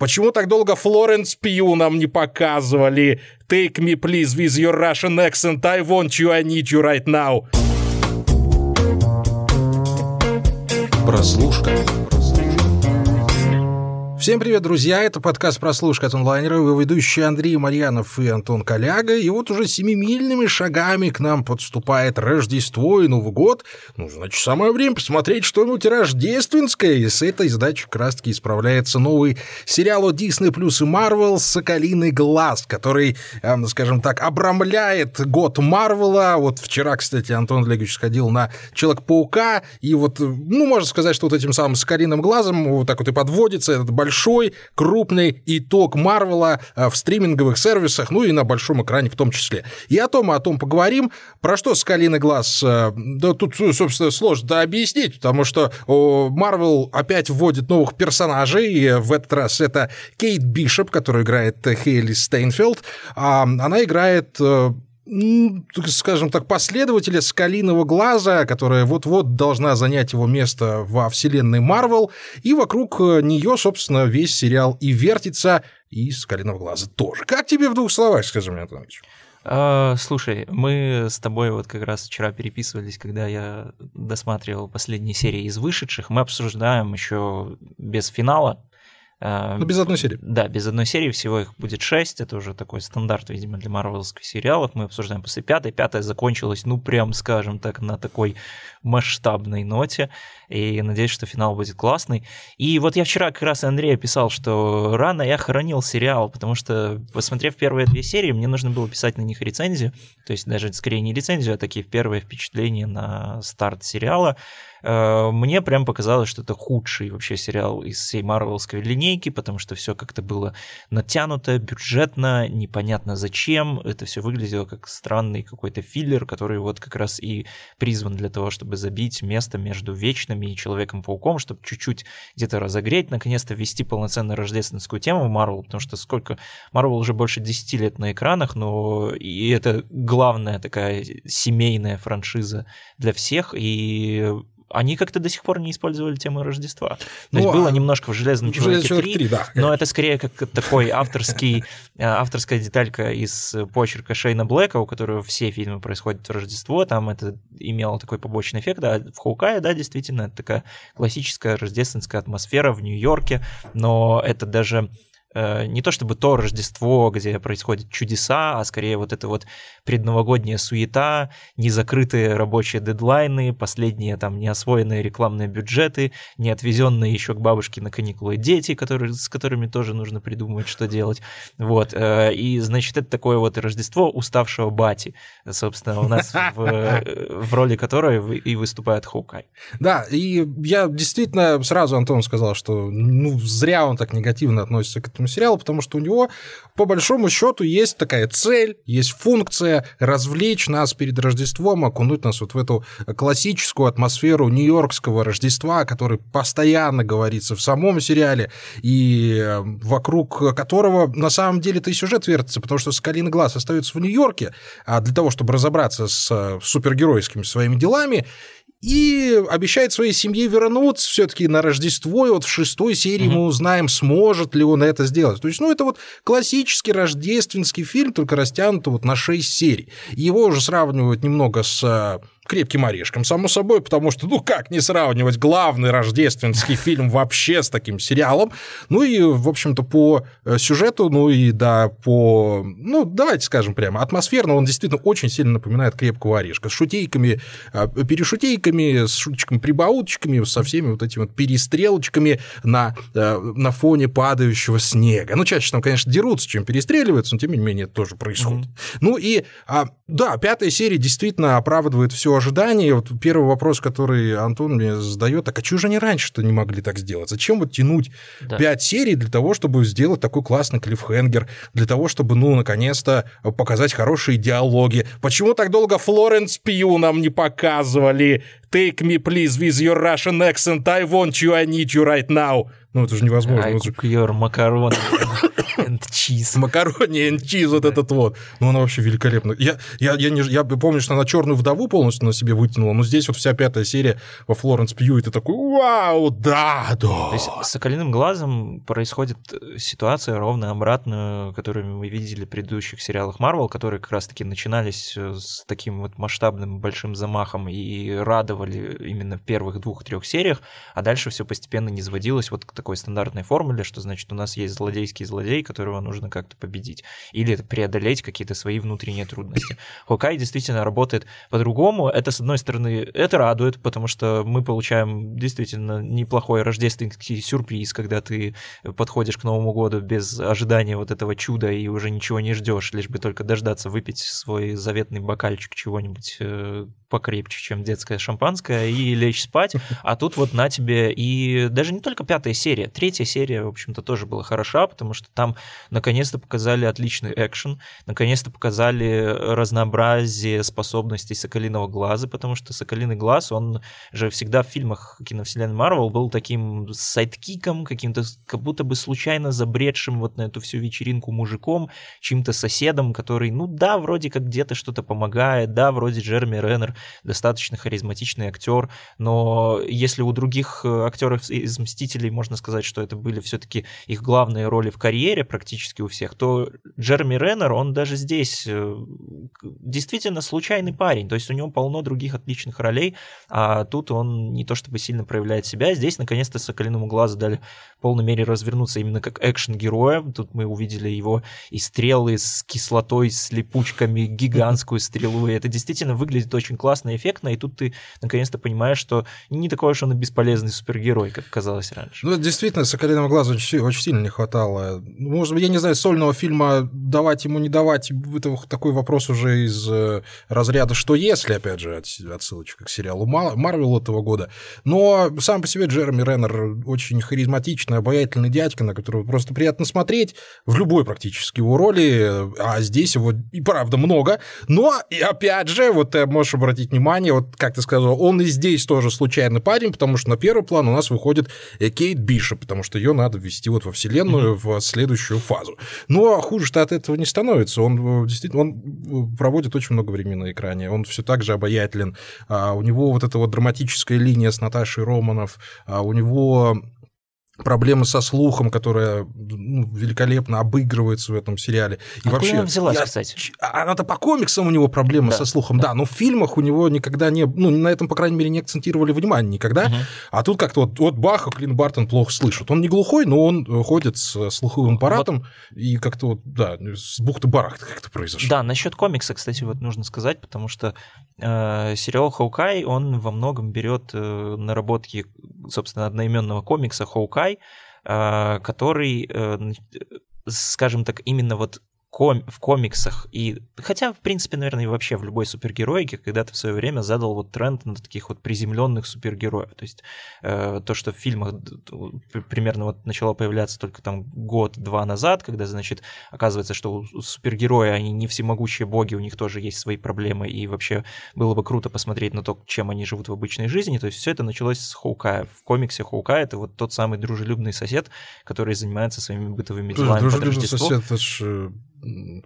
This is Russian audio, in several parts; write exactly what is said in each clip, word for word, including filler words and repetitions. Почему так долго Флоренс Пью нам не показывали? Take me, please, with your Russian accent. I want you, I need you right now. Прослушка. Всем привет, друзья! Это подкаст «Прослушка» от онлайнера, его ведущие Андрей Марьянов и Антон Коляга. И вот уже семимильными шагами к нам подступает Рождество и Новый год. Ну, значит, самое время посмотреть что-нибудь рождественское. И с этой задачей краски исправляется новый сериал от Дисней плюс и Марвел «Соколиный глаз», который, скажем так, обрамляет год Марвела. Вот вчера, кстати, Антон Олегович сходил на «Человек-паука», и вот, ну, можно сказать, что вот этим самым «Соколиным глазом» вот так вот и подводится этот большой Большой, крупный итог Марвела в стриминговых сервисах, ну и на большом экране в том числе. И о том, и о том поговорим. Про что «Соколиный глаз»? Да тут, собственно, сложно объяснить, потому что Марвел опять вводит новых персонажей, и в этот раз это Кейт Бишоп, которая играет Хейли Стейнфелд. Она играет... скажем так, последователя «Соколиного глаза», которая вот-вот должна занять его место во вселенной Марвел, и вокруг нее, собственно, весь сериал и вертится, и «Соколиного глаза» тоже. Как тебе в двух словах, скажи мне, Антон Ильич? А, слушай, мы с тобой вот как раз вчера переписывались, когда я досматривал последние серии из вышедших, мы обсуждаем еще без финала. Ну, без одной серии. Да, без одной серии, всего их будет шесть, это уже такой стандарт, видимо, для марвеловских сериалов, мы обсуждаем после пятой, пятая закончилась, ну, прям, скажем так, на такой масштабной ноте, и надеюсь, что финал будет классный. И вот я вчера как раз Андрею писал, что рано я хоронил сериал, потому что, посмотрев первые две серии, мне нужно было писать на них рецензию, то есть даже скорее не рецензию, а такие первые впечатления на старт сериала. Мне прям показалось, что это худший вообще сериал из всей марвелской линейки, потому что все как-то было натянуто, бюджетно, непонятно зачем. Это все выглядело как странный какой-то филлер, который вот как раз и призван для того, чтобы забить место между Вечными и Человеком-пауком, чтобы чуть-чуть где-то разогреть, наконец-то ввести полноценную рождественскую тему в Марвел, потому что сколько... Марвел уже больше десять лет на экранах, но и это главная такая семейная франшиза для всех, и... Они как-то до сих пор не использовали тему Рождества. То ну, есть было а... немножко в «Железном человеке три», да, но это скорее как такой авторский, авторская деталька из почерка Шейна Блэка, у которого все фильмы происходят в Рождество, там это имело такой побочный эффект. А в «Хоукае», да, действительно, это такая классическая рождественская атмосфера в Нью-Йорке, но это даже... не то чтобы то Рождество, где происходят чудеса, а скорее вот это вот предновогодняя суета, незакрытые рабочие дедлайны, последние там неосвоенные рекламные бюджеты, неотвезенные еще к бабушке на каникулы дети, которые, с которыми тоже нужно придумывать, что делать. Вот. И, значит, это такое вот Рождество уставшего бати, собственно, у нас в, в роли которой и выступает Хоукай. Да, и я действительно сразу Антону сказал, что ну, зря он так негативно относится к этому сериалу, потому что у него, по большому счету, есть такая цель, есть функция развлечь нас перед Рождеством, окунуть нас вот в эту классическую атмосферу нью-йоркского Рождества, о которой постоянно говорится в самом сериале, и вокруг которого на самом деле-то и сюжет вертится, потому что «Соколиный глаз» остается в Нью-Йорке, а для того, чтобы разобраться с супергеройскими своими делами, и обещает своей семье вернуться все-таки на Рождество, и вот в шестой серии mm-hmm. мы узнаем, сможет ли он это сделать. То есть, ну, это вот классический рождественский фильм, только растянутый вот на шесть серий. Его уже сравнивают немного с... «Крепким орешком», само собой, потому что, ну, как не сравнивать главный рождественский фильм вообще с таким сериалом. Ну и, в общем-то, по сюжету, ну и, да, по... Ну, давайте скажем прямо, атмосферно он действительно очень сильно напоминает «Крепкого орешка». С шутейками, перешутейками, с шуточками-прибауточками, со всеми вот этими вот перестрелочками на, на фоне падающего снега. Ну, чаще там, конечно, дерутся, чем перестреливаются, но, тем не менее, это тоже происходит. Mm-hmm. Ну и, да, пятая серия действительно оправдывает все ожидания. Вот первый вопрос, который Антон мне задает, так а чего же они раньше-то не могли так сделать? Зачем вот тянуть да. пять серий для того, чтобы сделать такой классный клиффхенгер, для того, чтобы, ну, наконец-то показать хорошие диалоги? Почему так долго Флоренс Пью нам не показывали? Take me, please, with your Russian accent. I want you, I need you right now. Ну, это же невозможно. I cook your macaroni and cheese. Macaroni and cheese, вот этот вот. Ну, она вообще великолепна. Я, я, я, не, я помню, что она «Черную вдову» полностью на себе вытянула, но здесь вот вся пятая серия во Флоренс Пью, и ты такой, вау, да, да. То есть с «Соколиным глазом» происходит ситуация ровно обратную, которую мы видели в предыдущих сериалах Марвел, которые как раз-таки начинались с таким вот масштабным большим замахом и радовали именно в первых двух-трех сериях, а дальше все постепенно не заводилось вот к такой стандартной формуле, что, значит, у нас есть злодейский злодей, которого нужно как-то победить или преодолеть какие-то свои внутренние трудности. Хокай действительно работает по-другому. Это, с одной стороны, это радует, потому что мы получаем действительно неплохой рождественский сюрприз, когда ты подходишь к Новому году без ожидания вот этого чуда и уже ничего не ждешь, лишь бы только дождаться выпить свой заветный бокальчик чего-нибудь покрепче, чем детское шампанское, и лечь спать. А тут вот на тебе и даже не только пятая серия, третья серия, в общем-то, тоже была хороша, потому что там наконец-то показали отличный экшен, наконец-то показали разнообразие способностей «Соколиного глаза», потому что «Соколиный глаз», он же всегда в фильмах киновселенной Марвел был таким сайдкиком, каким-то как будто бы случайно забредшим вот на эту всю вечеринку мужиком, чьим-то соседом, который, ну да, вроде как где-то что-то помогает, да, вроде Джереми Реннер достаточно харизматичный актер, но если у других актеров из «Мстителей» можно сказать, что это были все-таки их главные роли в карьере практически у всех, то Джереми Реннер, он даже здесь действительно случайный парень, то есть у него полно других отличных ролей, а тут он не то чтобы сильно проявляет себя. Здесь наконец-то «Соколиному глазу» дали в полной мере развернуться именно как экшен-героя. Тут мы увидели его и стрелы с кислотой, с липучками, гигантскую стрелу, и это действительно выглядит очень классно и эффектно, и тут ты наконец-то понимаешь, что не такой уж он и бесполезный супергерой, как казалось раньше. Ну, действительно, «Соколиного глаза» очень, очень сильно не хватало. Может быть, я не знаю, сольного фильма давать ему, не давать, это такой вопрос уже из разряда «что если», опять же, отсылочка к сериалу Марвел этого года. Но сам по себе Джереми Реннер очень харизматичный, обаятельный дядька, на которого просто приятно смотреть в любой практически его роли, а здесь его и правда много. Но, и опять же, вот ты можешь обратить внимание, вот как ты сказал, он и здесь тоже случайный парень, потому что на первый план у нас выходит Кейт Бишоп, потому что ее надо ввести вот во вселенную, mm-hmm. в следующую фазу. Но хуже-то от этого не становится. Он действительно он проводит очень много времени на экране, он все так же обаятелен. А у него вот эта вот драматическая линия с Наташей Романов, а у него... проблемы со слухом, которая ну, великолепно обыгрывается в этом сериале. И вообще, она взялась, я... кстати? Она-то по комиксам у него проблема да, со слухом, да. да, но в фильмах у него никогда не... Ну, на этом, по крайней мере, не акцентировали внимание никогда. Угу. А тут как-то вот, вот баха, Клинт Бартон плохо слышит. Он не глухой, но он ходит с слуховым аппаратом, вот. И как-то вот, да, с бухты-барахты как-то произошло. Да, насчет комикса, кстати, вот нужно сказать, потому что э, сериал «Хоукай», он во многом берет э, наработки, собственно, одноименного комикса «Хоукай», который, скажем так, именно вот в комиксах, и хотя, в принципе, наверное, и вообще в любой супергероике когда-то в свое время задал вот тренд на таких вот приземленных супергероев. То есть э, то, что в фильмах примерно вот начало появляться только там год-два назад, когда, значит, оказывается, что у супергероя они не всемогущие боги, у них тоже есть свои проблемы, и вообще было бы круто посмотреть на то, чем они живут в обычной жизни. То есть все это началось с Хоукая. В комиксе Хоукай — это вот тот самый дружелюбный сосед, который занимается своими бытовыми делами. Дружелюбный сосед — это же...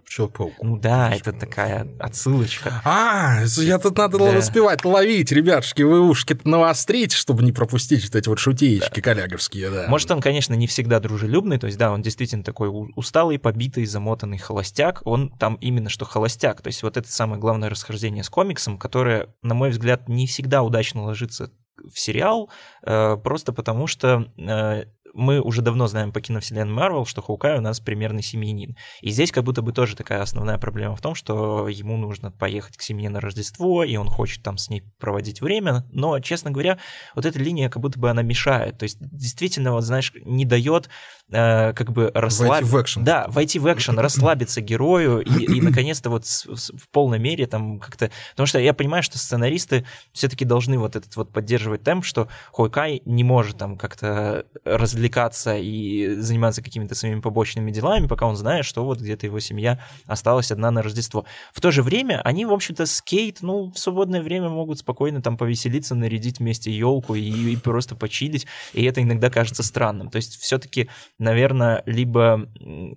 Человек-паук. Ну да, это такая отсылочка. А, я тут надо да. успевать ловить, ребятушки, вы ушки-то навострить, чтобы не пропустить вот эти вот шутеечки да. коляговские. Да. Может, он, конечно, не всегда дружелюбный, то есть да, он действительно такой усталый, побитый, замотанный холостяк, он там именно что холостяк, то есть вот это самое главное расхождение с комиксом, которое, на мой взгляд, не всегда удачно ложится в сериал, просто потому что... мы уже давно знаем по киновселенной Марвел, что Хоукай у нас примерный семьянин. И здесь как будто бы тоже такая основная проблема в том, что ему нужно поехать к семье на Рождество, и он хочет там с ней проводить время, но, честно говоря, вот эта линия как будто бы она мешает. То есть действительно, вот знаешь, не дает э, как бы расслабиться. Войти в экшен. Да, войти в экшен, расслабиться герою и, и наконец-то вот с, с, в полной мере там как-то... Потому что я понимаю, что сценаристы все-таки должны вот этот вот поддерживать темп, что Хоукай не может там как-то различать развлекаться и заниматься какими-то своими побочными делами, пока он знает, что вот где-то его семья осталась одна на Рождество. В то же время они, в общем-то, с Кейт, ну, в свободное время могут спокойно там повеселиться, нарядить вместе елку и, и просто почилить, и это иногда кажется странным. То есть все-таки, наверное, либо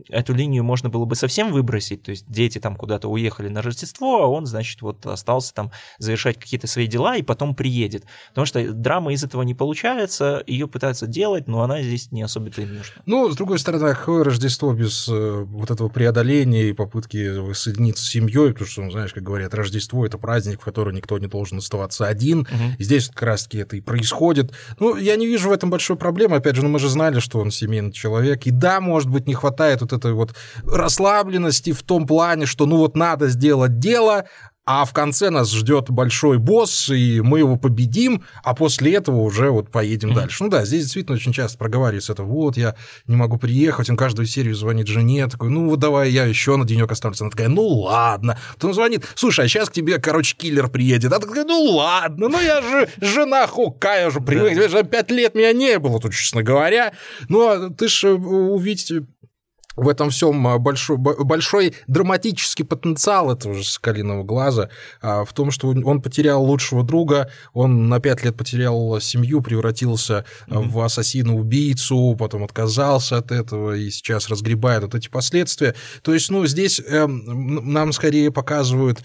эту линию можно было бы совсем выбросить, то есть дети там куда-то уехали на Рождество, а он, значит, вот остался там завершать какие-то свои дела и потом приедет. Потому что драма из этого не получается, ее пытаются делать, но она здесь не особо-то и нужна. Ну, с другой стороны, какое Рождество без э, вот этого преодоления и попытки воссоединиться с семьей, потому что, ну, знаешь, как говорят, Рождество — это праздник, в который никто не должен оставаться один, угу. И здесь как раз-таки это и происходит. Ну, я не вижу в этом большой проблемы, опять же, ну, мы же знали, что он семейный человек, и да, может быть, не хватает вот этой вот расслабленности в том плане, что, ну, вот надо сделать дело, а в конце нас ждет большой босс, и мы его победим, а после этого уже вот поедем mm-hmm. дальше. Ну да, здесь действительно очень часто проговаривается это, вот, я не могу приехать, он каждую серию звонит жене, такой, ну вот давай я еще на денек останусь. Она такая, ну ладно. Потом звонит, слушай, а сейчас к тебе, короче, киллер приедет. Она такая, ну ладно, ну я же жена Хукая уже привык, тебе же пять лет меня не было тут, честно говоря. Но ты же увидишь... В этом всем большой, большой драматический потенциал этого же «Соколиного глаза» в том, что он потерял лучшего друга, он на пять лет потерял семью, превратился mm-hmm. в ассасина-убийцу, потом отказался от этого и сейчас разгребает вот эти последствия. То есть, ну, здесь э, нам скорее показывают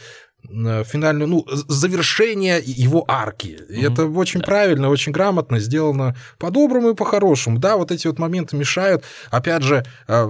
финальную, ну, завершение его арки. Mm-hmm. Это очень да. правильно, очень грамотно сделано по-доброму и по-хорошему. Да, вот эти вот моменты мешают. Опять же,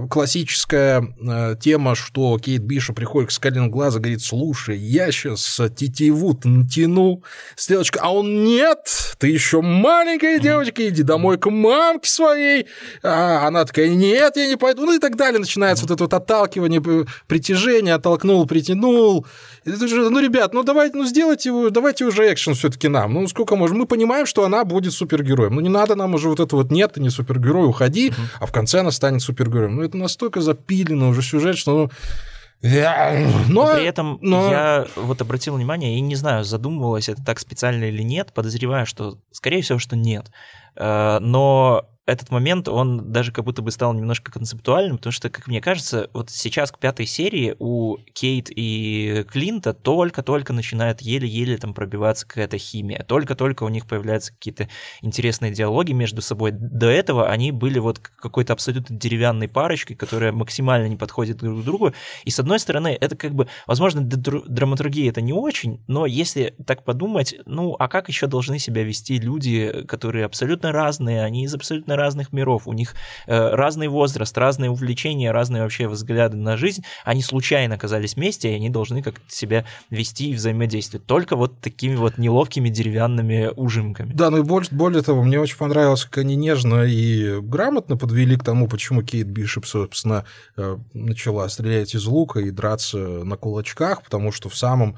классическая тема, что Кейт Бишоп приходит к «Соколиному глазу» и говорит, слушай, я сейчас тетиву-то натяну, стрелочка, а он, нет, ты еще маленькая mm-hmm. девочка, иди домой к мамке своей. А она такая, нет, я не пойду. Ну и так далее. Начинается mm-hmm. вот это вот отталкивание, притяжение, оттолкнул, притянул. Это же, ну, ребят, ну давайте, ну сделайте его, давайте уже экшен все-таки нам. Ну, сколько можем. Мы понимаем, что она будет супергероем. Ну, не надо нам уже вот это вот, нет, ты не супергерой, уходи, uh-huh. а в конце она станет супергероем. Ну, это настолько запилено уже сюжет, что... Ну... Но, При этом но... я вот обратил внимание, и не знаю, задумывалось это так специально или нет, подозреваю, что, скорее всего, что нет. Но... Этот момент, он даже как будто бы стал немножко концептуальным, потому что, как мне кажется, вот сейчас к пятой серии у Кейт и Клинта только-только начинает еле-еле там пробиваться какая-то химия, только-только у них появляются какие-то интересные диалоги между собой. До этого они были вот какой-то абсолютно деревянной парочкой, которая максимально не подходит друг к другу, и с одной стороны, это как бы, возможно, драматургия это не очень, но если так подумать, ну, а как еще должны себя вести люди, которые абсолютно разные, они из абсолютно разных миров, у них э, разный возраст, разные увлечения, разные вообще взгляды на жизнь, они случайно оказались вместе, и они должны как-то себя вести и взаимодействовать, только вот такими вот неловкими деревянными ужимками. Да, ну и более, более того, мне очень понравилось, как они нежно и грамотно подвели к тому, почему Кейт Бишоп, собственно, начала стрелять из лука и драться на кулачках, потому что в самом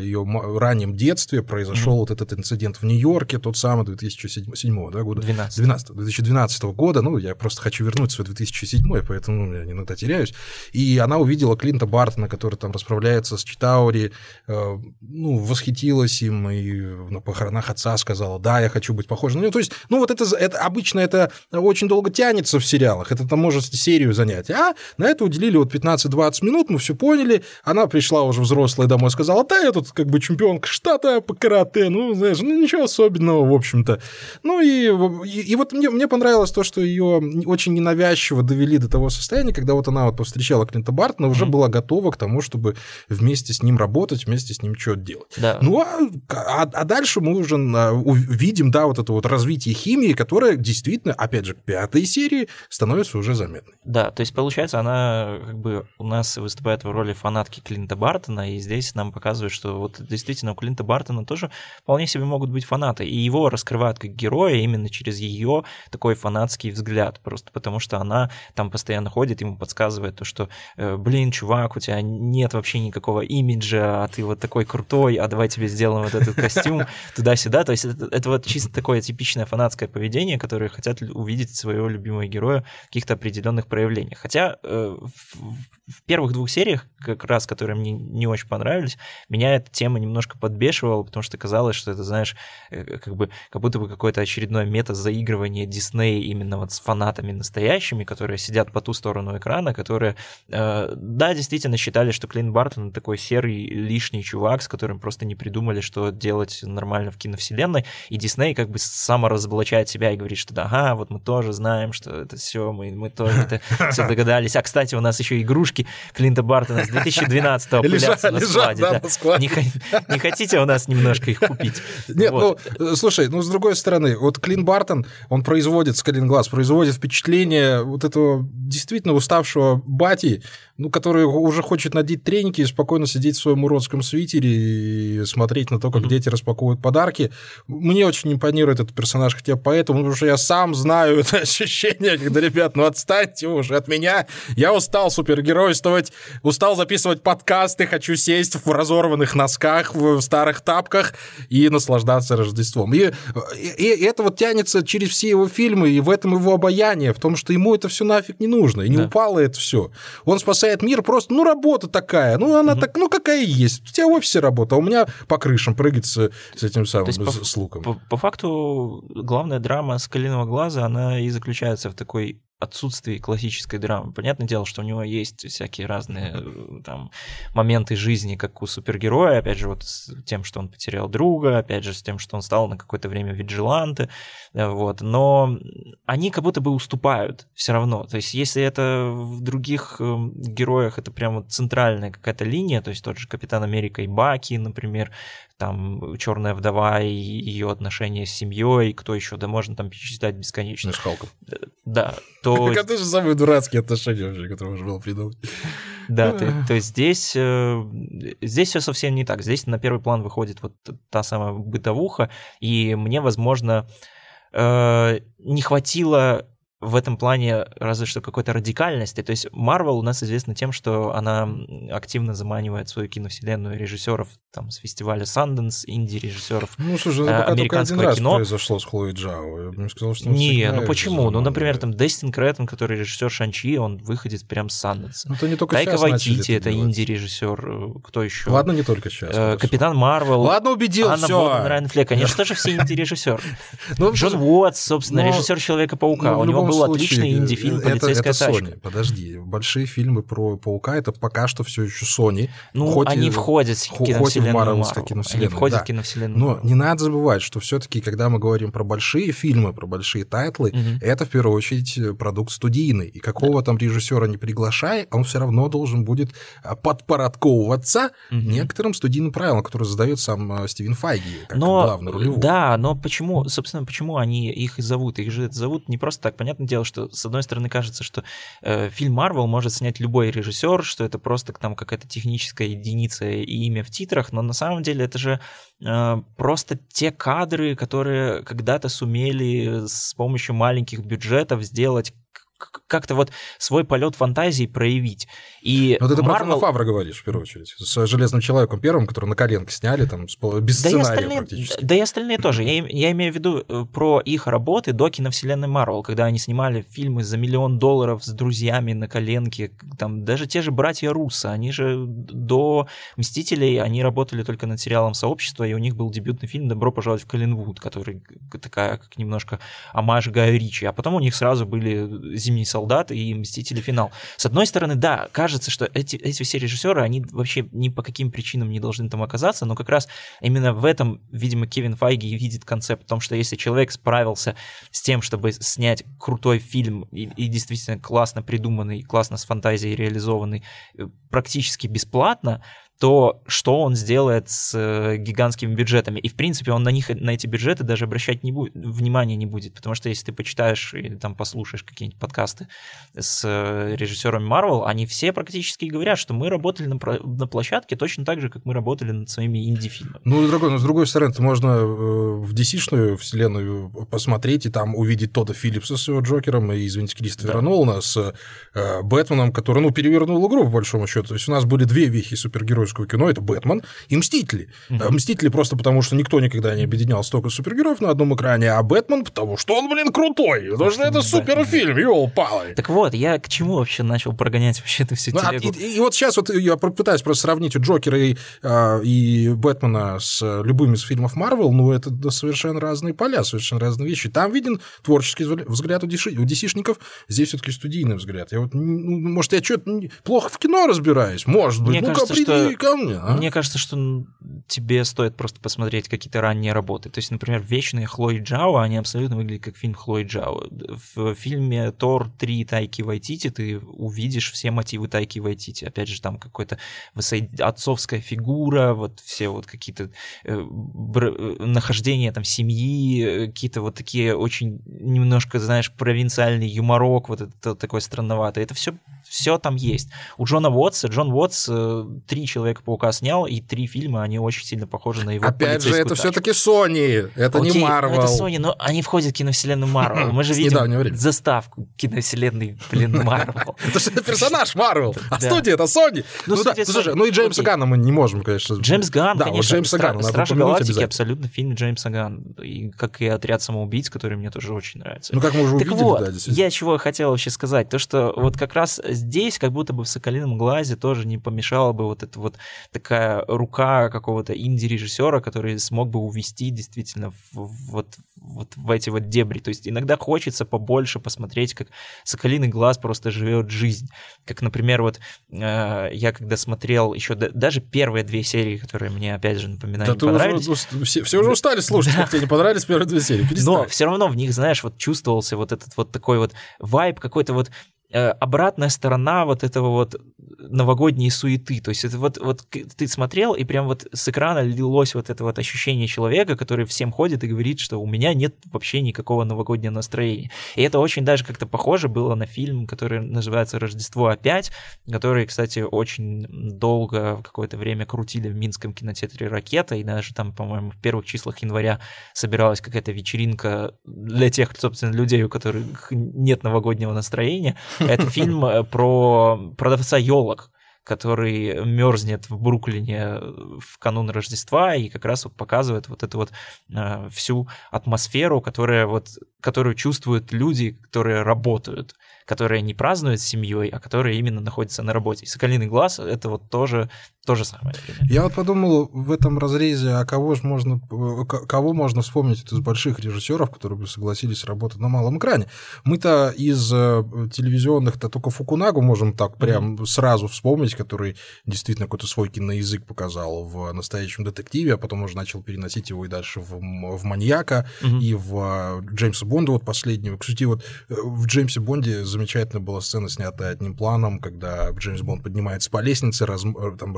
ее раннем детстве произошел mm-hmm. вот этот инцидент в Нью-Йорке, тот самый две тысячи седьмого да, года, двенадцатого, две тысячи двенадцатого года, ну, я просто хочу вернуть свой две тысячи седьмой, поэтому я иногда теряюсь, и она увидела Клинта Бартона, который там расправляется с Читаури, э, ну, восхитилась им, и на похоронах отца сказала, да, я хочу быть похожей на него, то есть, ну, вот это, это обычно это очень долго тянется в сериалах, это там может серию занять, а на это уделили вот пятнадцать-двадцать минут, мы все поняли, она пришла уже взрослая домой, сказала, да, я тут как бы чемпионка штата по карате, ну, знаешь, ну, ничего особенного, в общем-то. Ну, и, и, и вот мне, мне понравилось то, что ее очень ненавязчиво довели до того состояния, когда вот она вот повстречала Клинта Бартона, уже mm-hmm. была готова к тому, чтобы вместе с ним работать, вместе с ним что-то делать. Да. Ну, а, а, а дальше мы уже увидим, да, вот это вот развитие химии, которое действительно, опять же, к пятой серии становится уже заметной. Да, то есть, получается, она как бы у нас выступает в роли фанатки Клинта Бартона, и здесь нам показывают, что что вот действительно у Клинта Бартона тоже вполне себе могут быть фанаты, и его раскрывают как героя именно через ее такой фанатский взгляд, просто потому что она там постоянно ходит, ему подсказывает то, что, блин, чувак, у тебя нет вообще никакого имиджа, а ты вот такой крутой, а давай тебе сделаем вот этот костюм туда-сюда, то есть это, это вот чисто такое типичное фанатское поведение, которое хотят увидеть своего любимого героя в каких-то определенных проявлениях, хотя в, в первых двух сериях, как раз, которые мне не очень понравились, меня меня эта тема немножко подбешивала, потому что казалось, что это, знаешь, как бы как будто бы какое-то очередное мета-заигрывание Диснея именно вот с фанатами настоящими, которые сидят по ту сторону экрана, которые, э, да, действительно считали, что Клинт Бартон такой серый лишний чувак, с которым просто не придумали, что делать нормально в киновселенной, и Дисней как бы саморазоблачает себя и говорит, что да, ага, вот мы тоже знаем, что это все, мы, мы тоже это все догадались. А, кстати, у нас еще игрушки Клинта Бартона с две тысячи двенадцатого пылятся на складе. Да, да. На складе. Не, не хотите у нас немножко их купить? Нет, вот. ну, слушай, ну, с другой стороны, вот Клинт Бартон, он производит, Соколиный глаз, производит впечатление вот этого действительно уставшего бати, ну, который уже хочет надеть треники и спокойно сидеть в своем уродском свитере и смотреть на то, как mm-hmm. дети распаковывают подарки. Мне очень импонирует этот персонаж, хотя поэтому, потому что я сам знаю это ощущение, когда, ребят, ну, отстаньте уже от меня, я устал супергеройствовать, устал записывать подкасты, хочу сесть в разорванных носках, в старых тапках и наслаждаться Рождеством. И, и, и это вот тянется через все его фильмы, и в этом его обаяние, в том, что ему это все нафиг не нужно, и не да. упало это все. Он спасает мир просто, ну, работа такая, ну, она mm-hmm. так, ну, какая есть. У тебя в офисе работа, а у меня по крышам прыгать с, с этим самым, с, с луком. По, по факту главная драма «Соколиного глаза», она и заключается в такой отсутствии классической драмы. Понятное дело, что у него есть всякие разные там моменты жизни, как у супергероя, опять же, вот с тем, что он потерял друга, опять же, с тем, что он стал на какое-то время виджиланте, вот, но они как будто бы уступают все равно, то есть если это в других героях это прямо центральная какая-то линия, то есть тот же Капитан Америка и Баки, например, там «Черная вдова» и ее отношения с семьей, кто еще, да можно там перечитать бесконечно. Ну, с Халком. Да, то... Это же самые дурацкие отношения вообще, которые можно было придумать. Да, то есть здесь здесь все совсем не так. Здесь на первый план выходит вот та самая бытовуха, и мне, возможно, не хватило в этом плане разве что какой-то радикальности. То есть Marvel у нас известна тем, что она активно заманивает свою киновселенную режиссеров там, с фестиваля Санденс, инди-режиссеров американского кино. Ну, слушай, это пока только один раз произошло с Хлои Чжао. Я бы не сказал, что... Не, ну почему? Ну, например, там Дестин Креттон, который режиссер Шан-Чи, он выходит прям с Санденса. Ну, то не только Тайка сейчас Вайтити, это, это инди-режиссер. Кто еще? Ладно, не только сейчас. Э, Капитан Марвел. Ладно, убедил, Анна все. Анна Борден, Райан Флек. Конечно же, все инди-режиссеры. Джон Уотс, собственно, режиссер Человека-паука. У него был случае, отличный инди-фильм «Полицейская это, это тачка». Sony. Подожди, большие фильмы про Паука, это пока что все еще Sony. Ну, хоть они и, входят в киновселенную Marvel. Они входят да. в киновселенную. Но не надо забывать, что все-таки, когда мы говорим про большие фильмы, про большие тайтлы, угу. это в первую очередь продукт студийный. И какого да. там режиссера не приглашай, он все равно должен будет подпорядковываться угу. некоторым студийным правилам, которые задает сам Стивен Файги, как но, главный рулевой. Да, но почему, собственно, почему они их и зовут? Их же зовут не просто так, понятно. Понятное дело, что, с одной стороны, кажется, что э, фильм Marvel может снять любой режиссер, что это просто там какая-то техническая единица и имя в титрах, но на самом деле это же э, просто те кадры, которые когда-то сумели с помощью маленьких бюджетов сделать как-то вот свой полет фантазии проявить. И вот это Marvel... про Джона Фавра говоришь, в первую очередь, с «Железным человеком первым», который на коленке сняли, там, без да сценария остальные... практически. Да и остальные тоже. Я, я имею в виду про их работы до киновселенной Marvel, когда они снимали фильмы за миллион долларов с друзьями на коленке, там, даже те же братья Руссо, они же до «Мстителей», они работали только над сериалом «Сообщество», и у них был дебютный фильм «Добро пожаловать в Коллинвуд», который такая, как немножко омаж Гая Ричи, а потом у них сразу были «Зимний солдат» и «Мстители. Финал». С одной стороны, да, кажется, что эти, эти все режиссеры, они вообще ни по каким причинам не должны там оказаться, но как раз именно в этом, видимо, Кевин Файги и видит концепт, в том, что если человек справился с тем, чтобы снять крутой фильм и, и действительно классно придуманный, классно с фантазией реализованный, практически бесплатно, то что он сделает с гигантскими бюджетами. И, в принципе, он на них, на эти бюджеты даже обращать не будет, внимания не будет, потому что если ты почитаешь или там послушаешь какие-нибудь подкасты с режиссерами Marvel, они все практически говорят, что мы работали на, на площадке точно так же, как мы работали над своими инди-фильмами. Ну, с другой, ну, с другой стороны, это можно в ди си-шную вселенную посмотреть и там увидеть Тодда Филлипса с его Джокером и, извините, Кристофера да. Нолана с э, Бэтменом, который, ну, перевернул игру, по большому счету. То есть у нас были две вехи супергероев марвеловского кино, это Бэтмен и Мстители. Uh-huh. Мстители просто потому, что никто никогда не объединял столько супергероев на одном экране, а Бэтмен потому, что он, блин, крутой, потому что это суперфильм, ёлпалы. Так вот, я к чему вообще начал прогонять вообще эту всю телегу? А, и, и вот сейчас вот я пытаюсь просто сравнить Джокера и, и Бэтмена с любым из фильмов Марвел, но это совершенно разные поля, совершенно разные вещи. Там виден творческий взгляд у ди си-шников, здесь все-таки студийный взгляд. Я вот, может, я что-то плохо в кино разбираюсь? Может быть. Ну-ка, приди ко мне. А? Мне кажется, что тебе стоит просто посмотреть какие-то ранние работы. То есть, например, «Вечные» Хлои Чжао, они абсолютно выглядят как фильм Хлои Чжао. В фильме «Тор три» Тайки Вайтити ты увидишь все мотивы Тайки Вайтити. Опять же, там какая-то отцовская фигура, вот все вот какие-то нахождения там семьи, какие-то вот такие очень немножко, знаешь, провинциальный юморок, вот это такой странноватый. Это все, все там есть. У Джона Уотса, Джон Уотс три Человека-паука снял, и три фильма, они очень сильно похожи на его полицейскую тачку. Опять же, это все-таки Sony, это не Marvel. Это Sony, но они входят в киновселенную Marvel. Мы же видим заставку киновселенной, блин, Marvel. Это же персонаж Marvel, а студия это Sony. Ну и Джеймса Ганна мы не можем, конечно. Джеймс Ганн, конечно. «Стражи галактики» абсолютно фильм Джеймса Ганна, как и «Отряд самоубийц», который мне тоже очень нравится. Ну как мы уже увидели, да, действительно. Я чего хотел вообще сказать, то что вот как раз здесь как будто бы в «Соколином глазе» тоже не помешала бы вот эта вот такая рука какого-то инди-режиссера, который смог бы увести действительно в, вот, вот в эти вот дебри. То есть иногда хочется побольше посмотреть, как «Соколиный глаз» просто живет жизнь. Как, например, вот э, я когда смотрел еще да, даже первые две серии, которые мне, опять же, напоминаю, да не понравились. Уже, все, все уже устали слушать, как тебе не понравились первые две серии. Перестань. Но все равно в них, знаешь, вот чувствовался вот этот вот такой вот вайб, какой-то вот обратная сторона вот этого вот новогодней суеты. То есть это вот, вот ты смотрел, и прям вот с экрана лилось вот это вот ощущение человека, который всем ходит и говорит, что у меня нет вообще никакого новогоднего настроения. И это очень даже как-то похоже было на фильм, который называется «Рождество опять», который, кстати, очень долго в какое-то время крутили в Минском кинотеатре «Ракета», и даже там, по-моему, в первых числах января собиралась какая-то вечеринка для тех, собственно, людей, у которых нет новогоднего настроения. Это фильм про продавца елок, который мерзнет в Бруклине в канун Рождества и как раз вот показывает вот эту вот э, всю атмосферу, которая вот, которую чувствуют люди, которые работают, которые не празднуют с семьей, а которые именно находятся на работе. И «Соколиный глаз» — это вот тоже то же самое. Я вот подумал в этом разрезе, а кого же можно, кого можно вспомнить из больших режиссеров, которые бы согласились работать на малом экране. Мы-то из телевизионных-то только Фукунагу можем так прям mm-hmm. сразу вспомнить, который действительно какой-то свой киноязык показал в «Настоящем детективе», а потом уже начал переносить его и дальше в, в «Маньяка», mm-hmm. и в Джеймса Бонда вот последнего. Кстати, вот в Джеймсе Бонде замечательно была сцена, снятая одним планом, когда Джеймс Бонд поднимается по лестнице, раз, там,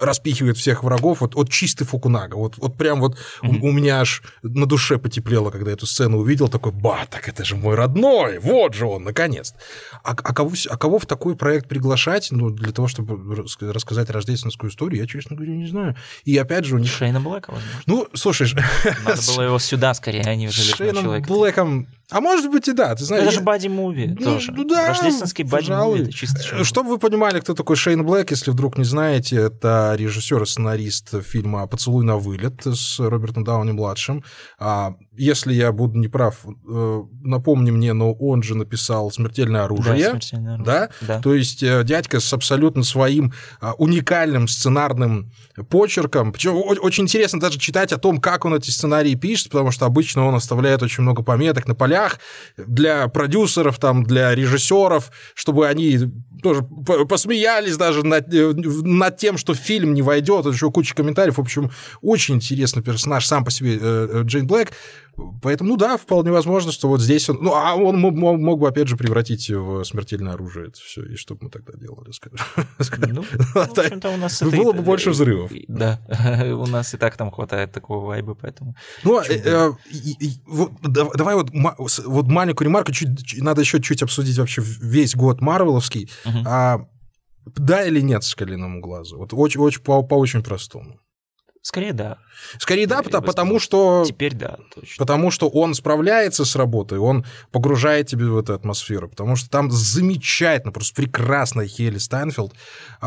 распихивает всех врагов. Вот, вот чистый Фукунага. Вот, вот прям вот mm-hmm. у, у меня аж на душе потеплело, когда эту сцену увидел. Такой, ба, так это же мой родной! Вот же он, наконец-то! А, а, кого, а кого в такой проект приглашать? Ну, для того, чтобы рассказать рождественскую историю, я, честно говоря, не знаю. И опять же... у них... Шейна Блэка, возможно. Ну, слушай... Надо было его сюда скорее, а не в «Железного человека». Шейном Блэком... А может быть и да, ты знаешь... Это я... же бадди-муви ну, тоже. Ну, да, рождественский бадди-муви, это чисто Шейн. Чтобы вы понимали, кто такой Шейн Блэк, если вдруг не знаете, это режиссер и сценарист фильма «Поцелуй на вылет» с Робертом Дауни-младшим. Если я буду неправ, напомни мне, но он же написал «Смертельное оружие». Да, «Смертельное оружие». Да? Да. То есть дядька с абсолютно своим уникальным сценарным почерком. Причем очень интересно даже читать о том, как он эти сценарии пишет, потому что обычно он оставляет очень много пометок на полях, для продюсеров, там, для режиссеров, чтобы они тоже посмеялись даже над, над тем, что фильм не войдет, еще куча комментариев. В общем, очень интересный персонаж сам по себе Джейн Блэк. Поэтому, ну да, вполне возможно, что вот здесь он... Ну, а он мог бы, опять же, превратить в «Смертельное оружие» это все, и что бы мы тогда делали, скажем. Ну, в общем-то, у нас... Было бы больше взрывов. Да, у нас и так там хватает такого вайба, поэтому... Ну, давай вот маленькую ремарку, надо еще чуть обсудить вообще весь год марвеловский. Да или нет «Соколиному глазу»? Вот очень по очень простому. Скорее да. Скорее да, да потому что... Теперь да, точно. Потому что он справляется с работой, он погружает тебя в эту атмосферу, потому что там замечательно, просто прекрасная Хейли Стейнфелд.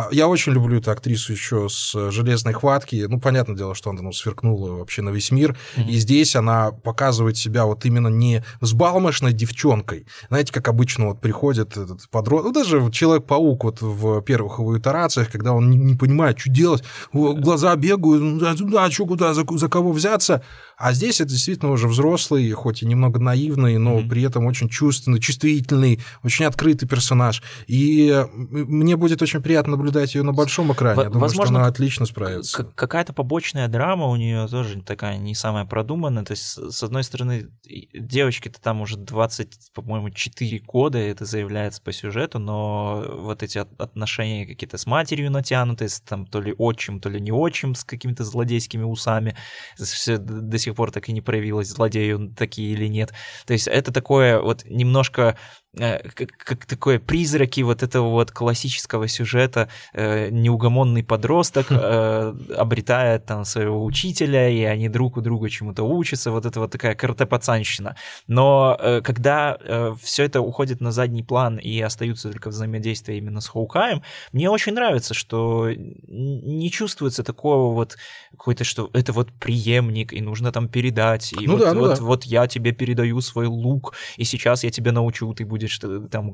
Я очень люблю эту актрису еще с «Железной хватки». Ну, понятное дело, что она ну, сверкнула вообще на весь мир, mm-hmm. и здесь она показывает себя вот именно не взбалмошной девчонкой. Знаете, как обычно вот приходит этот подросток, ну, даже Человек-паук вот в первых его итерациях, когда он не, не понимает, что делать, глаза бегают, а что, куда, за, за кого взяться? А здесь это действительно уже взрослый, хоть и немного наивный, но mm-hmm. при этом очень чувственный, чувствительный, очень открытый персонаж. И мне будет очень приятно наблюдать ее на большом экране. В- Я думаю, возможно, что она отлично справится. К- какая-то побочная драма у нее тоже такая не самая продуманная. То есть, с одной стороны, девочке-то там уже двадцать, по-моему, четыре года, это заявляется по сюжету, но вот эти отношения какие-то с матерью натянутые, там то ли отчим, то ли не отчим, с какими-то злодейскими усами. Все до сих пор так и не проявилось, злодеи он такие или нет. То есть это такое вот немножко... Как, как такое призраки вот этого вот классического сюжета, э, неугомонный подросток э, обретает там своего учителя, и они друг у друга чему-то учатся, вот это вот такая картопацанщина. Но э, когда э, все это уходит на задний план и остаются только взаимодействия именно с Хоукаем, мне очень нравится, что не чувствуется такого вот какой-то, что это вот преемник, и нужно там передать, и ну вот, да, ну вот, да. вот я тебе передаю свой лук, и сейчас я тебя научу, ты будешь что, там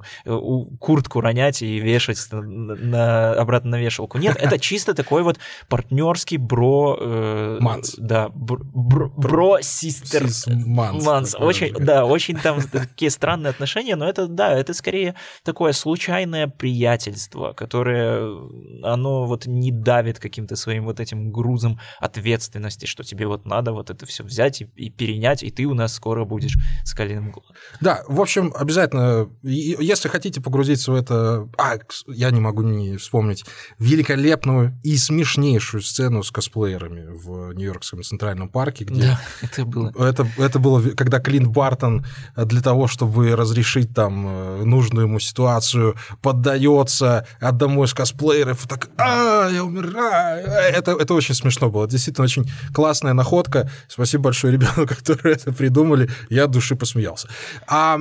куртку ронять и вешать на, на, обратно на вешалку. Нет, это чисто такой вот партнерский бро... Э, манс. Да, бро-систер. Манс. Да, очень там такие странные отношения, но это, да, это скорее такое случайное приятельство, которое, оно вот не давит каким-то своим вот этим грузом ответственности, что тебе вот надо вот это все взять и, и перенять, и ты у нас скоро будешь Соколиным глазом. Да, в общем, обязательно если хотите погрузиться в это... А, я не могу не вспомнить великолепную и смешнейшую сцену с косплеерами в Нью-Йоркском Центральном парке, где... Да, это было. Это, это было, когда Клинт Бартон для того, чтобы разрешить там нужную ему ситуацию, поддается одному из косплееров, и так, а, я умираю. Это, это очень смешно было. Это действительно очень классная находка. Спасибо большое ребятам, которые это придумали. Я от души посмеялся. А...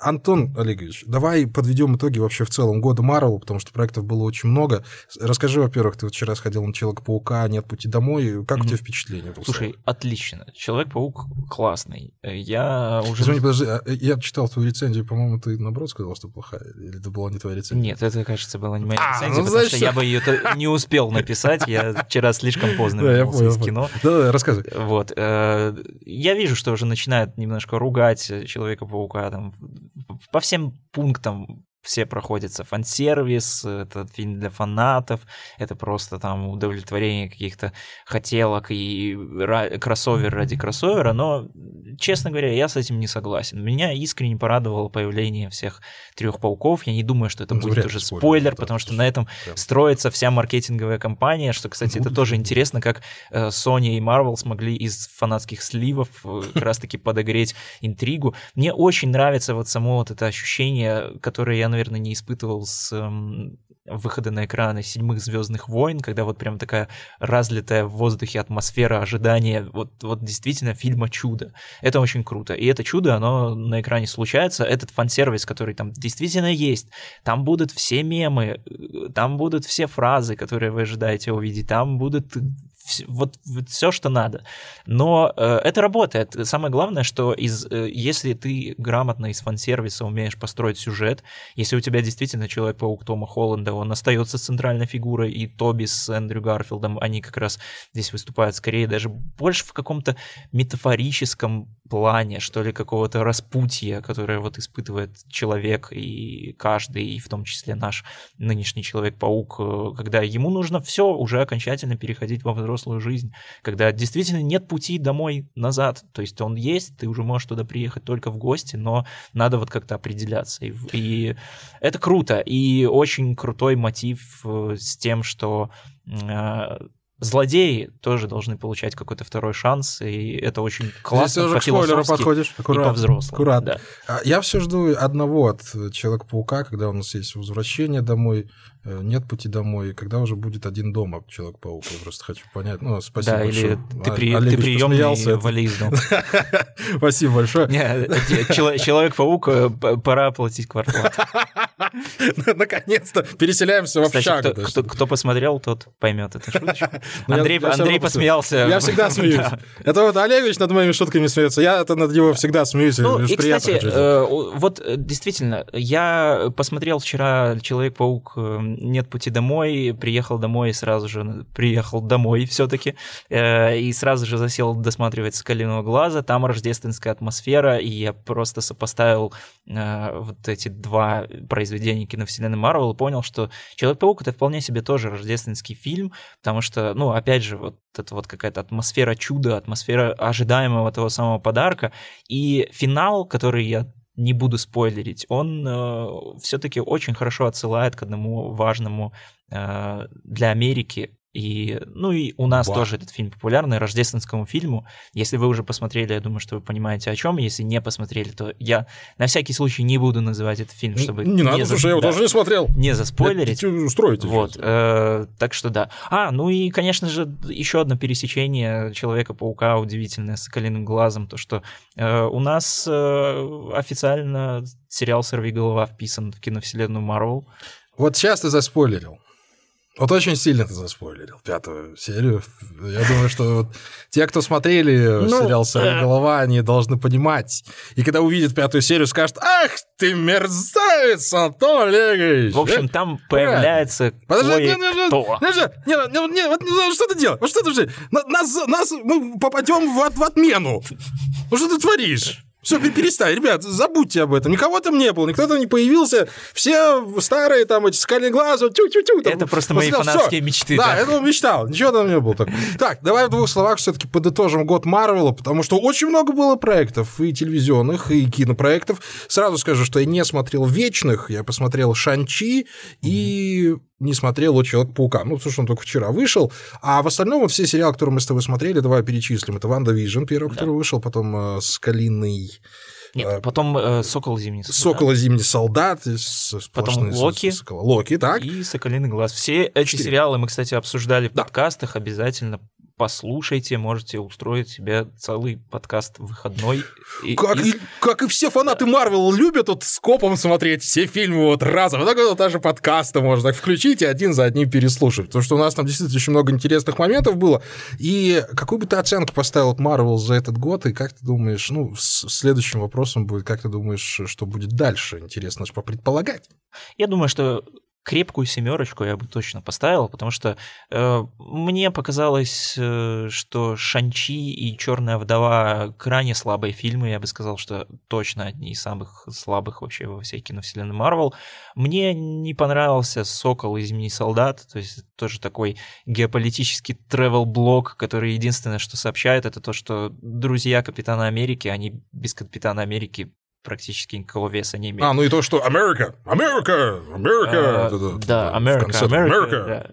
Антон Олегович, давай подведем итоги вообще в целом года Марвел, потому что проектов было очень много. Расскажи, во-первых, ты вчера сходил на Человека-паука, «Нет пути домой». Как mm-hmm. у тебя впечатление? Слушай, отлично. Человек-паук классный. Я уже... Извини, подожди, я читал твою рецензию, по-моему, ты наоборот сказал, что плохая? Или это была не твоя рецензия? Нет, это, кажется, была не моя а, рецензия, ну, потому значит... что я бы ее не успел написать. Я вчера слишком поздно вернулся из кино. Да-да, рассказывай. Вот. Я вижу, что уже начинают немножко ругать Человека-паука, там... По всем пунктам все проходятся. Фан-сервис, это фильм для фанатов, это просто там удовлетворение каких-то хотелок и ра- кроссовер ради кроссовера, но, честно говоря, я с этим не согласен. Меня искренне порадовало появление всех трех пауков. Я не думаю, что это ну, будет уже спойлер, спойлер да, потому что на этом прям. Строится вся маркетинговая кампания, что, кстати, будет. Это тоже интересно, как Sony и Marvel смогли из фанатских сливов как раз-таки подогреть интригу. Мне очень нравится вот само вот это ощущение, которое я наверное, не испытывал с эм, выхода на экраны «Седьмых звездных войн», когда вот прям такая разлитая в воздухе атмосфера ожидания вот, вот действительно фильма «Чудо». Это очень круто. И это чудо, оно на экране случается. Этот фан-сервис, который там действительно есть, там будут все мемы, там будут все фразы, которые вы ожидаете увидеть, там будут... Вот, вот все, что надо. Но э, это работает. Самое главное, что из, э, если ты грамотно из фан-сервиса умеешь построить сюжет, если у тебя действительно Человек-паук Тома Холланда, он остается центральной фигурой, и Тоби с Эндрю Гарфилдом, они как раз здесь выступают скорее даже больше в каком-то метафорическом плане, что ли, какого-то распутья, которое вот испытывает человек и каждый, и в том числе наш нынешний Человек-паук, когда ему нужно все уже окончательно переходить во взрослый жизнь, когда действительно нет пути домой назад, то есть он есть, ты уже можешь туда приехать только в гости, но надо вот как-то определяться, и, и это круто, и очень крутой мотив с тем, что злодеи тоже должны получать какой-то второй шанс, и это очень классно. Ты уже к спойлеру подходишь. Аккурат, и по-взрослому. Аккурат. Да. Я все жду одного от Человека-паука, когда у нас есть возвращение домой, нет пути домой, и когда уже будет один дома Человек-паук. Я просто хочу понять. Ну, спасибо да, большое. Или ты, при... Олег, ты приемный вали из дома. Спасибо большое. Человек-паук, пора платить квартплату. Наконец-то переселяемся в общагу. Кто посмотрел, тот поймет эту шуточку. Андрей, я, Андрей я посмеялся. Я всегда смеюсь. Да. Это вот Олегович над моими шутками смеется. Я это над него всегда смеюсь. Ну, и, кстати, э, вот действительно, я посмотрел вчера «Человек-паук. Нет пути домой», приехал домой и сразу же... Приехал домой все-таки. Э, и сразу же засел досматривать «Соколиного глаза». Там рождественская атмосфера, и я просто сопоставил э, вот эти два произведения киновселенной Марвел и понял, что «Человек-паук» — это вполне себе тоже рождественский фильм, потому что ну, опять же, вот это вот какая-то атмосфера чуда, атмосфера ожидаемого того самого подарка. И финал, который я не буду спойлерить, он э, все-таки очень хорошо отсылает к одному важному э, для Америки. И, ну и у нас Ба. тоже этот фильм популярный, рождественскому фильму. Если вы уже посмотрели, я думаю, что вы понимаете, о чем. Если не посмотрели, то я на всякий случай не буду называть этот фильм, чтобы... Не, не надо, потому что я его даже не смотрел. Не заспойлерить. Устроите. Вот, э, так что да. А, ну и, конечно же, еще одно пересечение Человека-паука удивительное с «Соколиным глазом», то, что э, у нас э, официально сериал «Сорвиголова» вписан в киновселенную Марвел. Вот сейчас ты заспойлерил. Вот очень сильно ты заспойлерил пятую серию. Я думаю, что вот те, кто смотрели сериал «Сорвиголова», они должны понимать. И когда увидят пятую серию, скажут: «Ах ты мерзавец, Антон Олегович!» В общем, там появляется кое-кто. Нет, нет, нет, что ты делаешь? Вот что ты же? Нас, мы попадем в отмену. Ну что ты творишь? Все, перестань, ребят, забудьте об этом. Никого там не было, никто там не появился. Все старые там эти «Соколиные глаза», тю-тю-тю. Там, это просто мои фанатские всё. мечты. Да, да, я думал, мечтал, ничего там не было. Так. так, давай в двух словах все-таки подытожим год Марвела, потому что очень много было проектов, и телевизионных, и кинопроектов. Сразу скажу, что я не смотрел «Вечных», я посмотрел «Шан-Чи» mm-hmm. и... не смотрел «О Человек-паука». Ну, потому что он только вчера вышел. А в остальном вот все сериалы, которые мы с тобой смотрели, давай перечислим. Это «Ванда Вижн» первый, да. который вышел, потом «Скалиный». Нет, потом э, «Сокол и Зимний солдат». «Сокол и Зимний солдат». Потом «Локи». Сокол... Локи, так. И «Соколиный глаз». Все эти Четыре. сериалы мы, кстати, обсуждали в да. подкастах. Обязательно послушайте, можете устроить себе целый подкаст выходной. Как и, как и все фанаты Марвел любят вот скопом смотреть все фильмы вот разом. Вот так вот даже подкасты можно так включить и один за одним переслушать. Потому что у нас там действительно очень много интересных моментов было. И какую бы ты оценку поставил Марвел за этот год, и как ты думаешь, ну, следующим вопросом будет, как ты думаешь, что будет дальше? Интересно же попредполагать. Я думаю, что... крепкую семерочку я бы точно поставил, потому что э, мне показалось, э, что «Шан-Чи» и «Черная вдова» крайне слабые фильмы, я бы сказал, что точно одни из самых слабых вообще во всей киновселенной Марвел. Мне не понравился «Сокол и Зимний солдат», то есть тоже такой геополитический тревел-блог, который единственное, что сообщает, это то, что друзья Капитана Америки, они без Капитана Америки практически никакого веса не имеет. А, ну и то, что Америка, Америка, Америка. Да, Америка, Америка.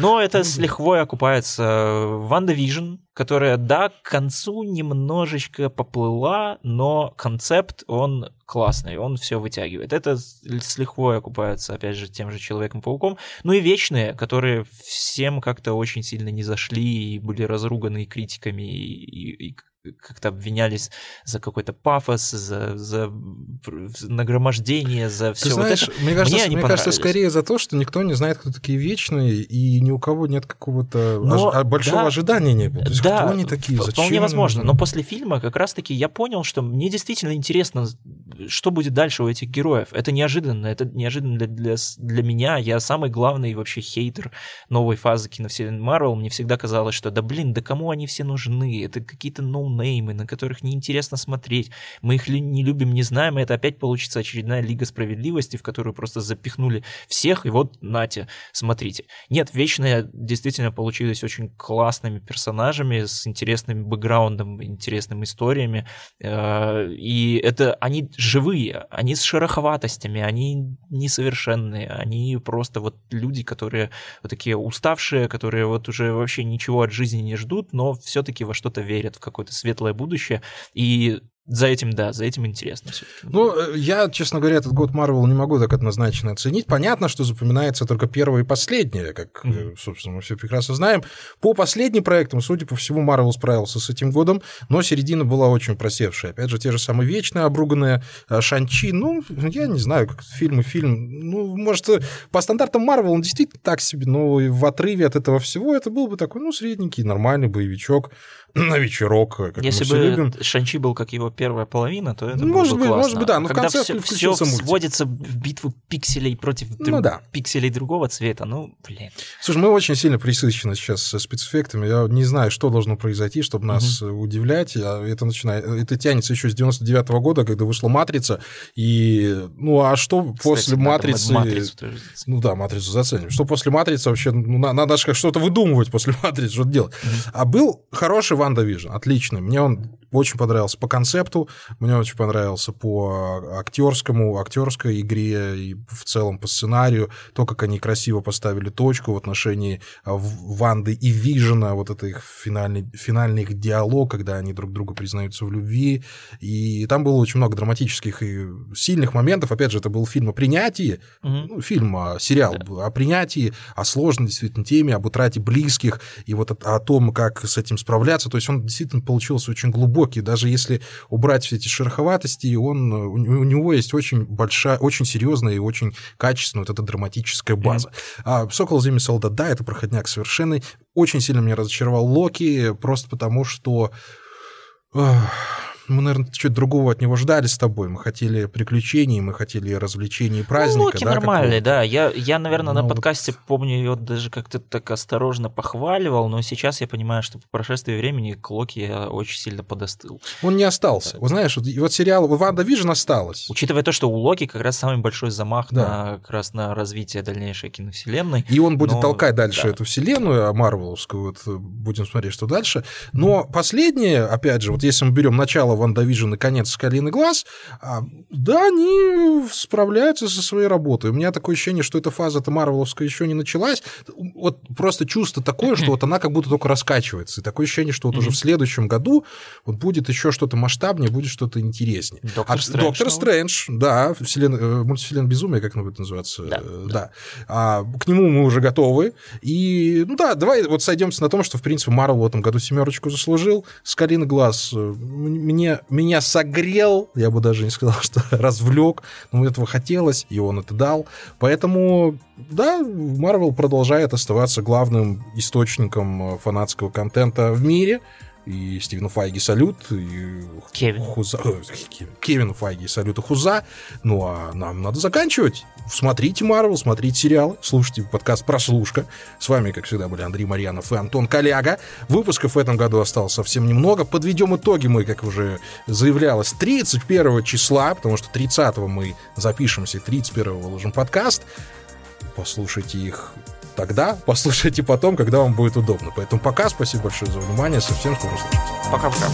Но это с лихвой окупается «Ванда Вижн», которая, да, к концу немножечко поплыла, но концепт, он классный, он все вытягивает. Это с лихвой окупается, опять же, тем же Человеком-пауком. Ну и «Вечные», которые всем как-то очень сильно не зашли и были разруганы критиками, и, и как-то обвинялись за какой-то пафос, за, за нагромождение, за все. Ты знаешь, вот это. Мне кажется, мне, мне кажется, скорее за то, что никто не знает, кто такие «Вечные», и ни у кого нет какого-то но, ож... большого да, ожидания не было. То есть, да, кто они такие? Зачем? Вполне возможно. Но после фильма как раз-таки я понял, что мне действительно интересно, что будет дальше у этих героев. Это неожиданно. Это неожиданно для, для, для меня. Я самый главный вообще хейтер новой фазы киновселенной Марвел. Мне всегда казалось, что да блин, да кому они все нужны? Это какие-то ноунеймы, на которых неинтересно смотреть. Мы их не любим, не знаем, и это опять получится очередная Лига справедливости, в которую просто запихнули всех, и вот нате, смотрите. Нет, «Вечные» действительно получились очень классными персонажами, с интересным бэкграундом, интересными историями, и это они живые, они с шероховатостями, они несовершенные, они просто вот люди, которые вот такие уставшие, которые вот уже вообще ничего от жизни не ждут, но все-таки во что-то верят, в какое-то светлое будущее, и за этим, да, за этим интересно все-таки. Ну, я, честно говоря, этот год Марвел не могу так однозначно оценить. Понятно, что запоминается только первое и последнее, как, mm-hmm. собственно, мы все прекрасно знаем. По последним проектам, судя по всему, Марвел справился с этим годом, но середина была очень просевшая. Опять же, те же самые Вечные, обруганные, Шан-Чи, ну, я не знаю, как фильм и фильм. Ну, может, по стандартам Марвел он действительно так себе, но в отрыве от этого всего это был бы такой, ну, средненький, нормальный боевичок, на вечерок, как Если мы все любим. Если бы Шан-Чи был как его первая половина, то это может было бы классно. Может быть, да, но когда в конце все, все сводится в битву пикселей против ну, друг... да. пикселей другого цвета, ну, блин. Слушай, мы очень сильно присыщены сейчас спецэффектами, я не знаю, что должно произойти, чтобы нас угу. удивлять, это начинает, это тянется еще с девяносто девятого года, когда вышла «Матрица», и, ну, а что Кстати, после «Матрицы»... Матрицу тоже ну да, «Матрицу» заценим. Что после «Матрицы» вообще, ну, надо же что-то выдумывать после «Матрицы», что-то делать. Угу. А был хороший «Ванда Вижн», отличный, мне он очень понравился по концепту, мне очень понравился по актерскому, актерской игре и в целом по сценарию, то, как они красиво поставили точку в отношении Ванды и Вижена, вот это их финальный, финальный их диалог, когда они друг другу признаются в любви, и там было очень много драматических и сильных моментов, опять же, это был фильм о принятии, mm-hmm. ну, фильм, сериал yeah. о принятии, о сложной действительно теме, об утрате близких, и вот о, о том, как с этим справляться, то есть он действительно получился очень глубокий. Даже если убрать все эти шероховатости, он, у него есть очень большая, очень серьезная и очень качественная вот эта драматическая база. Mm-hmm. А «Сокол и Зимний солдат», да, это проходняк совершенный. Очень сильно меня разочаровал Локи, просто потому что... Мы, наверное, чего-то другого от него ждали с тобой. Мы хотели приключений, мы хотели развлечений и праздника. Ну, Локи да, нормальный, да. Я, я наверное, ну, на подкасте, вот... помню, его даже как-то так осторожно похваливал, но сейчас я понимаю, что по прошествии времени к Локи я очень сильно подостыл. Он не остался. Так. Вот знаешь, вот, вот сериал «Ванда Вижн» осталось. Учитывая то, что у Локи как раз самый большой замах да. на, как раз на развитие дальнейшей киновселенной. И он будет но... толкать дальше да. эту вселенную марвеловскую. Вот будем смотреть, что дальше. Но mm-hmm. последнее, опять же, вот если мы берем начало «Ванда Вижн» и конец «Соколиный глаз», да, они справляются со своей работой. У меня такое ощущение, что эта фаза-то марвеловская еще не началась. Вот просто чувство такое, что вот она как будто только раскачивается. И такое ощущение, что вот уже в следующем году вот будет еще что-то масштабнее, будет что-то интереснее. «Доктор Стрэндж». «Доктор Стрэндж», да, мультивселенная безумия, как она будет называться. Да. да. А, к нему мы уже готовы. И, ну да, давай вот сойдемся на том, что, в принципе, Марвел в этом году семерочку заслужил. «Соколиный глаз» мне меня согрел, я бы даже не сказал, что развлек, но мне этого хотелось, и он это дал. Поэтому, да, Marvel продолжает оставаться главным источником фанатского контента в мире. И Стивену Файги салют, и Кевин. Хуза... Кевину Файги салют и Хуза. Ну, а нам надо заканчивать. Смотрите Марвел, смотрите сериалы, слушайте подкаст «Прослушка». С вами, как всегда, были Андрей Марьянов и Антон Коляга. Выпусков в этом году осталось совсем немного. Подведем итоги мы, как уже заявлялось, тридцать первого числа, потому что тридцатого мы запишемся, тридцать первого выложим подкаст. Послушайте их тогда, послушайте потом, когда вам будет удобно. Поэтому пока, спасибо большое за внимание, совсем скоро услышимся. Пока-пока.